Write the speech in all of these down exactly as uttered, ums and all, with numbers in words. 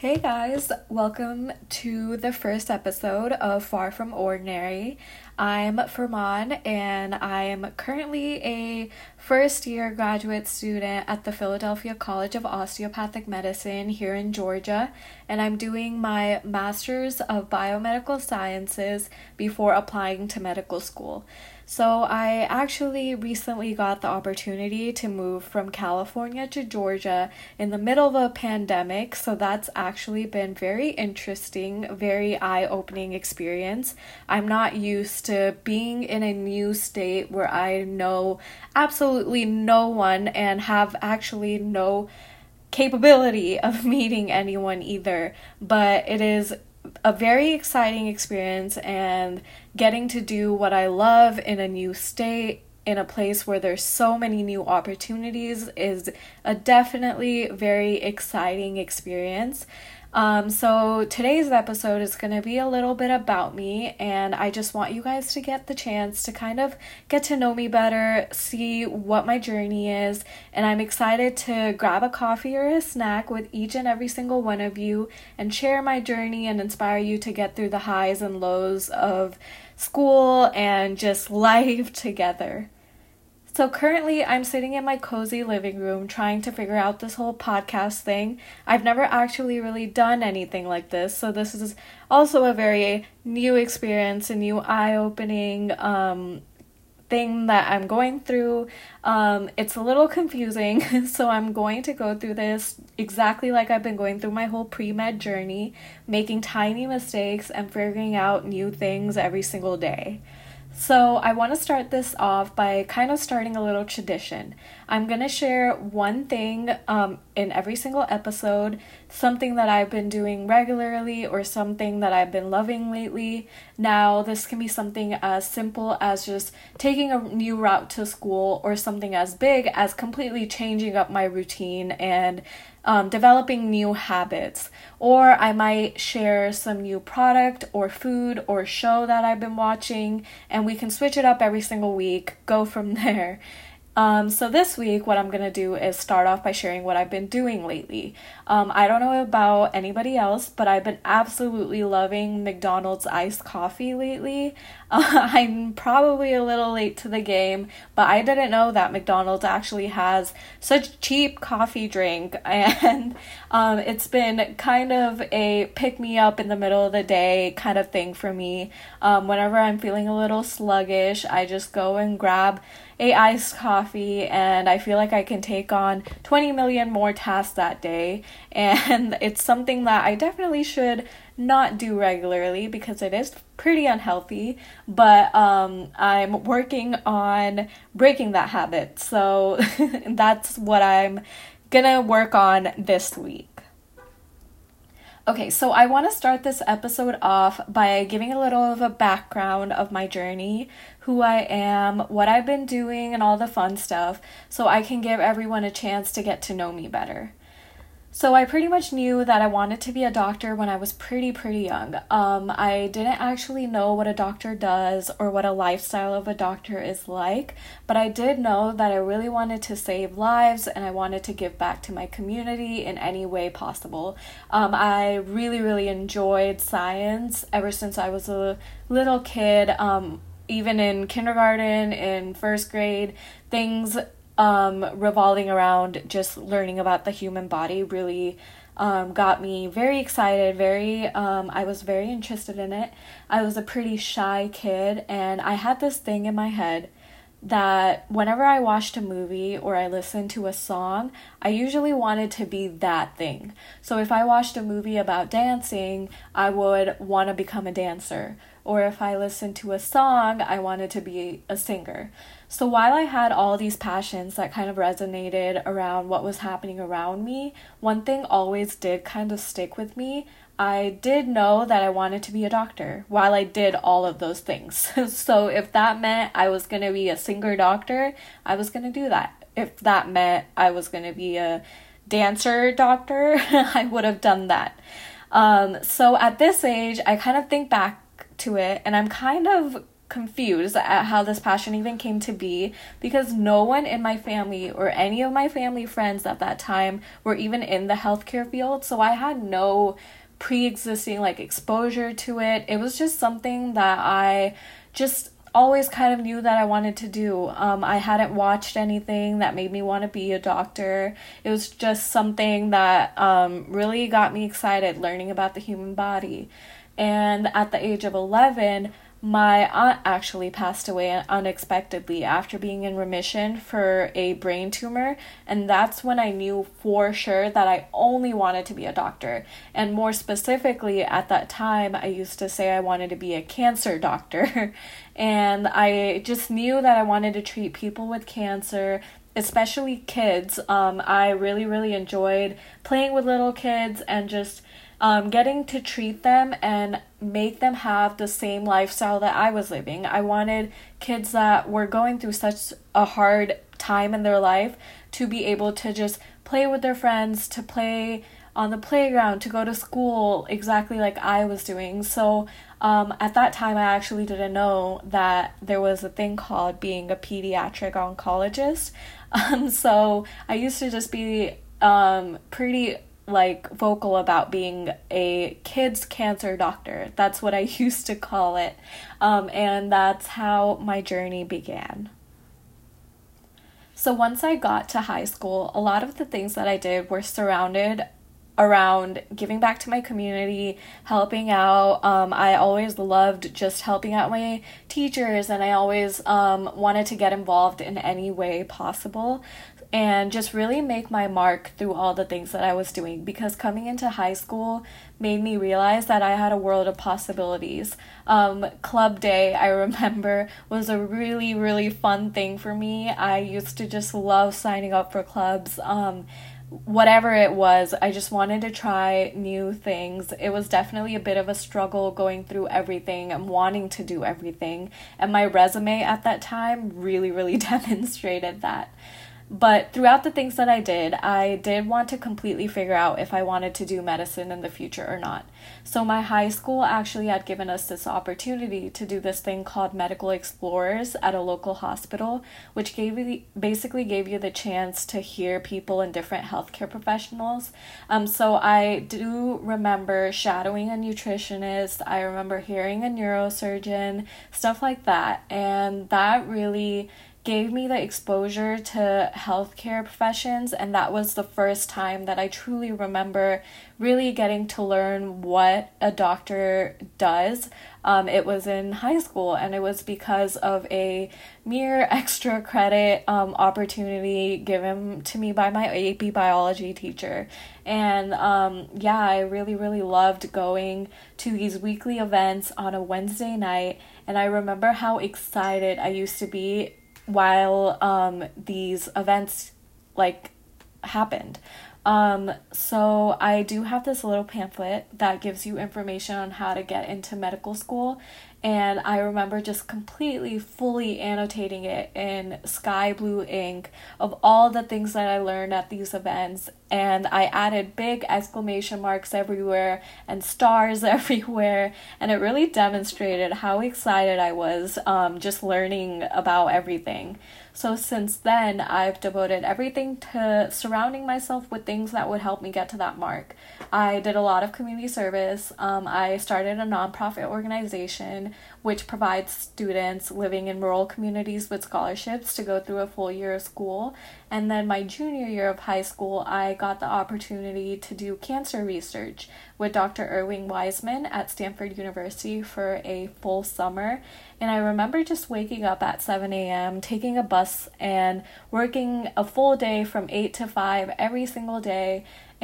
Hey guys, welcome to the first episode of Far From Ordinary. I'm Ferman and I am currently a first year graduate student at the Philadelphia College of Osteopathic Medicine here in Georgia, and I'm doing my Master's of Biomedical Sciences before applying to medical school. So I actually recently got the opportunity to move from California to Georgia in the middle of a pandemic, so that's actually been very interesting, very eye-opening experience. I'm not used to being in a new state where I know absolutely no one and have actually no capability of meeting anyone either, but it is a very exciting experience, and getting to do what I love in a new state, in a place where there's so many new opportunities, is a definitely very exciting experience. Um, so today's episode is going to be a little bit about me, and I just want you guys to get the chance to kind of get to know me better, see what my journey is, and I'm excited to grab a coffee or a snack with each and every single one of you and share my journey and inspire you to get through the highs and lows of school and just life together. So currently, I'm sitting in my cozy living room trying to figure out this whole podcast thing. I've never actually really done anything like this, so this is also a very new experience, a new eye-opening um, thing that I'm going through. Um, it's a little confusing, so I'm going to go through this exactly like I've been going through my whole pre-med journey, making tiny mistakes and figuring out new things every single day. So I want to start this off by kind of starting a little tradition. I'm going to share one thing um, in every single episode, something that I've been doing regularly or something that I've been loving lately. Now, this can be something as simple as just taking a new route to school or something as big as completely changing up my routine and Um, developing new habits, or I might share some new product or food or show that I've been watching, and we can switch it up every single week, go from there. Um, so this week, what I'm going to do is start off by sharing what I've been doing lately. Um, I don't know about anybody else, but I've been absolutely loving McDonald's iced coffee lately. Uh, I'm probably a little late to the game, but I didn't know that McDonald's actually has such cheap coffee drink, and um, it's been kind of a pick-me-up in the middle of the day kind of thing for me. Um, whenever I'm feeling a little sluggish, I just go and grab a iced coffee, and I feel like I can take on twenty million more tasks that day, and it's something that I definitely should not do regularly because it is pretty unhealthy, but um, I'm working on breaking that habit, so that's what I'm gonna work on this week. Okay, so I want to start this episode off by giving a little of a background of my journey, who I am, what I've been doing, and all the fun stuff, so I can give everyone a chance to get to know me better. So I pretty much knew that I wanted to be a doctor when I was pretty, pretty young. Um, I didn't actually know what a doctor does or what a lifestyle of a doctor is like, but I did know that I really wanted to save lives and I wanted to give back to my community in any way possible. Um, I really, really enjoyed science ever since I was a little kid, um, even in kindergarten, in first grade, things Um, revolving around just learning about the human body really um, got me very excited, very, um, I was very interested in it. I was a pretty shy kid, and I had this thing in my head that whenever I watched a movie or I listened to a song, I usually wanted to be that thing. So if I watched a movie about dancing, I would want to become a dancer. Or if I listened to a song, I wanted to be a singer. So while I had all these passions that kind of resonated around what was happening around me, one thing always did kind of stick with me. I did know that I wanted to be a doctor while I did all of those things. So if that meant I was going to be a singer doctor, I was going to do that. If that meant I was going to be a dancer doctor, I would have done that. Um, so at this age, I kind of think back to it and I'm kind of confused at how this passion even came to be, because no one in my family or any of my family friends at that time were even in the healthcare field. So I had no pre-existing like exposure to it. It was just something that I just always kind of knew that I wanted to do. Um, I hadn't watched anything that made me want to be a doctor. It was just something that um, really got me excited, learning about the human body. And at the age of eleven, my aunt actually passed away unexpectedly after being in remission for a brain tumor, and that's when I knew for sure that I only wanted to be a doctor. And more specifically, at that time, I used to say I wanted to be a cancer doctor, and I just knew that I wanted to treat people with cancer, especially kids. Um, I really, really enjoyed playing with little kids and just Um, getting to treat them and make them have the same lifestyle that I was living. I wanted kids that were going through such a hard time in their life to be able to just play with their friends, to play on the playground, to go to school, exactly like I was doing. So um, at that time, I actually didn't know that there was a thing called being a pediatric oncologist. Um, so I used to just be um, pretty... like vocal about being a kids cancer doctor. That's what I used to call it. Um, and that's how my journey began. So once I got to high school, a lot of the things that I did were surrounded around giving back to my community, helping out. Um, I always loved just helping out my teachers, and I always um, wanted to get involved in any way possible and just really make my mark through all the things that I was doing, because coming into high school made me realize that I had a world of possibilities. Um, club day, I remember, was a really, really fun thing for me. I used to just love signing up for clubs. Um, whatever it was, I just wanted to try new things. It was definitely a bit of a struggle going through everything and wanting to do everything. And my resume at that time really, really demonstrated that. But throughout the things that I did, I did want to completely figure out if I wanted to do medicine in the future or not. So my high school actually had given us this opportunity to do this thing called Medical Explorers at a local hospital, which gave you, basically gave you the chance to hear people and different healthcare professionals. Um, so I do remember shadowing a nutritionist. I remember hearing a neurosurgeon, stuff like that. And that really gave me the exposure to healthcare professions, and that was the first time that I truly remember really getting to learn what a doctor does. Um, it was in high school, and it was because of a mere extra credit um, opportunity given to me by my A P biology teacher. And um, yeah, I really, really loved going to these weekly events on a Wednesday night, and I remember how excited I used to be while um these events like happened. Um so I do have this little pamphlet that gives you information on how to get into medical school, and I remember just completely fully annotating it in sky blue ink of all the things that I learned at these events, and I added big exclamation marks everywhere and stars everywhere, and it really demonstrated how excited I was um just learning about everything. So since then, I've devoted everything to surrounding myself with things that would help me get to that mark. I did a lot of community service. Um, I started a nonprofit organization which provides students living in rural communities with scholarships to go through a full year of school. And then my junior year of high school, I got the opportunity to do cancer research with Doctor Irving Weissman at Stanford University for a full summer. And I remember just waking up at seven a.m., taking a bus and working a full day from eight to five every single day.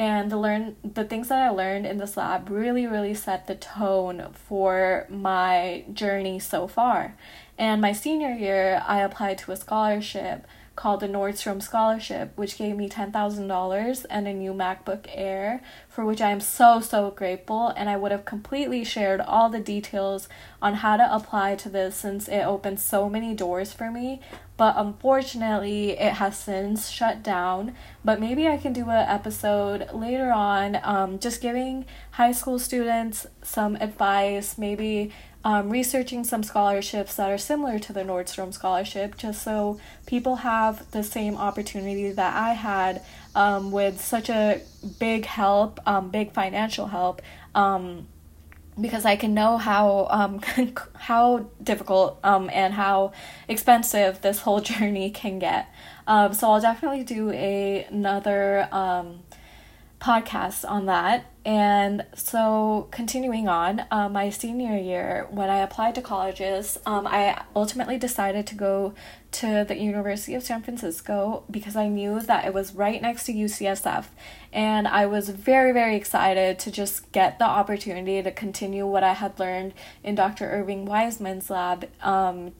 And the learn the things that I learned in this lab really, really set the tone for my journey so far. And my senior year, I applied to a scholarship called the Nordstrom Scholarship, which gave me ten thousand dollars and a new MacBook Air, for which I am so, so grateful. And I would have completely shared all the details on how to apply to this since it opened so many doors for me. But unfortunately, it has since shut down. But maybe I can do an episode later on, um, just giving high school students some advice, maybe um, researching some scholarships that are similar to the Nordstrom Scholarship, just so people have the same opportunity that I had um, with such a big help, um, big financial help, um, because I can know how um, how difficult um, and how expensive this whole journey can get. Um, so I'll definitely do a, another um, podcast on that. And so continuing on, uh, my senior year, when I applied to colleges, um, I ultimately decided to go to the University of San Francisco because I knew that it was right next to U C S F. And I was very, very excited to just get the opportunity to continue what I had learned in Doctor Irving Weissman's lab um,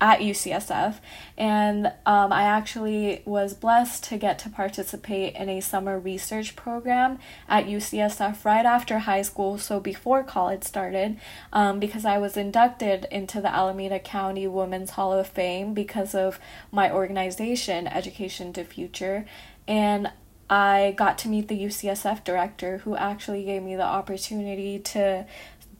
at U C S F, and um, I actually was blessed to get to participate in a summer research program at U C S F right after high school, so before college started, um, because I was inducted into the Alameda County Women's Hall of Fame because of my organization, Education to Future, and I got to meet the U C S F director, who actually gave me the opportunity to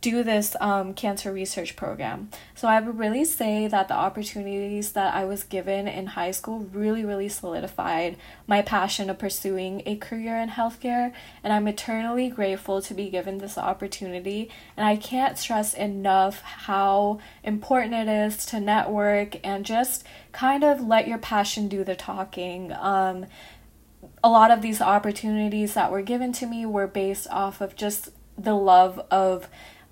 do this um, cancer research program. So I would really say that the opportunities that I was given in high school really, really solidified my passion of pursuing a career in healthcare, and I'm eternally grateful to be given this opportunity. And I can't stress enough how important it is to network and just kind of let your passion do the talking. Um, a lot of these opportunities that were given to me were based off of just the love of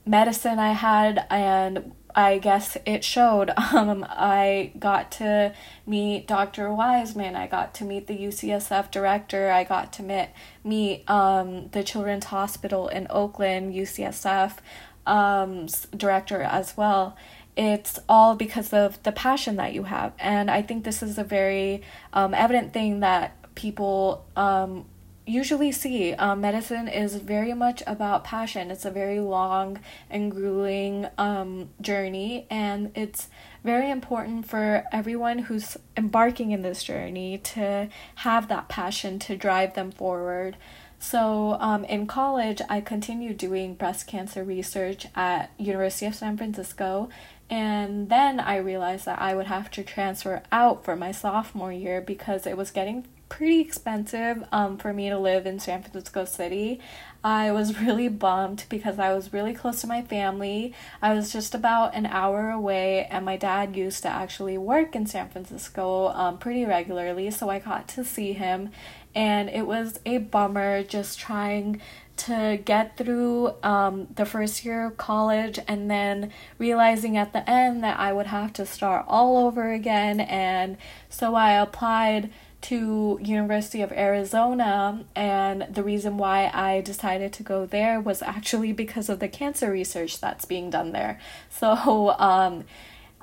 medicine I had, and I guess it showed. Um, I got to meet Doctor Wiseman, I got to meet the U C S F director, I got to meet, meet um, the Children's Hospital in Oakland, U C S F um, director as well. It's all because of the passion that you have, and I think this is a very um, evident thing that people um, usually see. Um, medicine is very much about passion. It's a very long and grueling um, journey, and it's very important for everyone who's embarking in this journey to have that passion to drive them forward. So um, in college, I continued doing breast cancer research at University of San Francisco, and then I realized that I would have to transfer out for my sophomore year because it was getting pretty expensive um, for me to live in San Francisco City. I was really bummed because I was really close to my family. I was just about an hour away, and my dad used to actually work in San Francisco um, pretty regularly, so I got to see him, and it was a bummer just trying to get through um, the first year of college and then realizing at the end that I would have to start all over again. And so I applied to University of Arizona, and the reason why I decided to go there was actually because of the cancer research that's being done there. So um,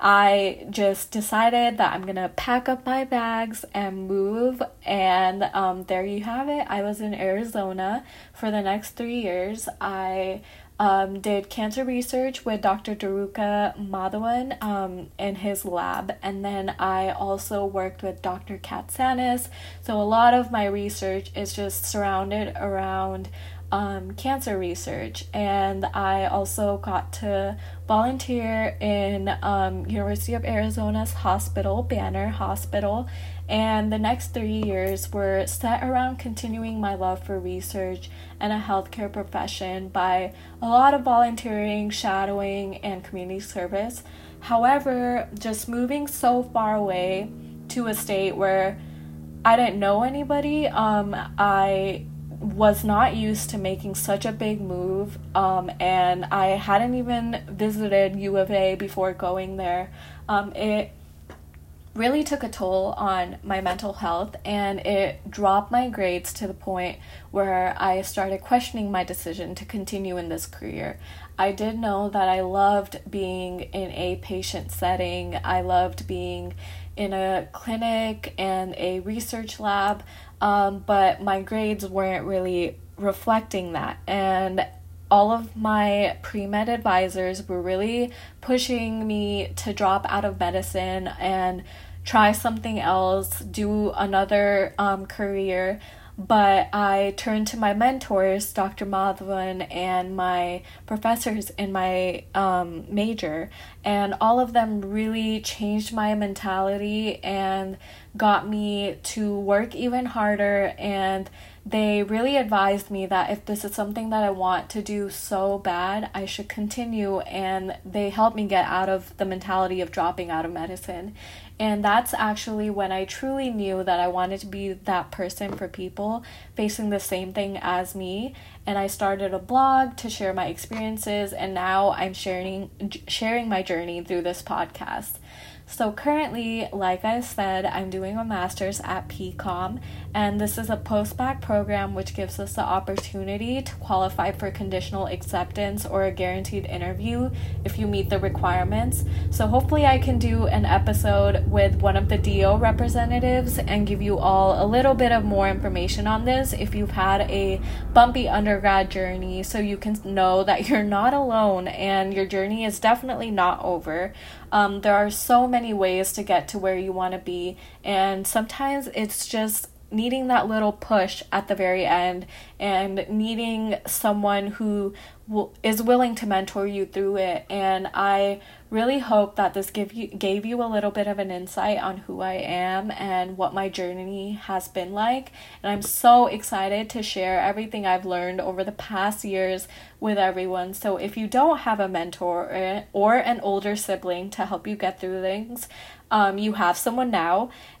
I just decided that I'm gonna pack up my bags and move, and um, there you have it. I was in Arizona for the next three years. I Um, did cancer research with Doctor Daruka Madhavan um, in his lab, and then I also worked with Doctor Katsanis. So a lot of my research is just surrounded around um, cancer research, and I also got to volunteer in um, University of Arizona's hospital, Banner Hospital, and the next three years were set around continuing my love for research and a healthcare profession by a lot of volunteering, shadowing, and community service. However, just moving so far away to a state where I didn't know anybody, um, I was not used to making such a big move, um, and I hadn't even visited U of A before going there. Um, it really took a toll on my mental health, and it dropped my grades to the point where I started questioning my decision to continue in this career. I did know that I loved being in a patient setting. I loved being in a clinic and a research lab, um, but my grades weren't really reflecting that. And all of my pre-med advisors were really pushing me to drop out of medicine and try something else, do another um, career. But I turned to my mentors, Doctor Madhavan, and my professors in my um, major, and all of them really changed my mentality and got me to work even harder. And they really advised me that if this is something that I want to do so bad, I should continue. And they helped me get out of the mentality of dropping out of medicine. And that's actually when I truly knew that I wanted to be that person for people facing the same thing as me. And I started a blog to share my experiences, and now I'm sharing sharing my journey through this podcast. So currently, like I said, I'm doing a master's at P COM, and this is a post-bac program which gives us the opportunity to qualify for conditional acceptance or a guaranteed interview if you meet the requirements. So hopefully I can do an episode with one of the D O representatives and give you all a little bit of more information on this if you've had a bumpy undergrad journey, so you can know that you're not alone and your journey is definitely not over. Um, there are so many ways to get to where you want to be, and sometimes it's just needing that little push at the very end and needing someone who will, is willing to mentor you through it. And I really hope that this give you, gave you a little bit of an insight on who I am and what my journey has been like. And I'm so excited to share everything I've learned over the past years with everyone. So if you don't have a mentor or an older sibling to help you get through things, um, you have someone now.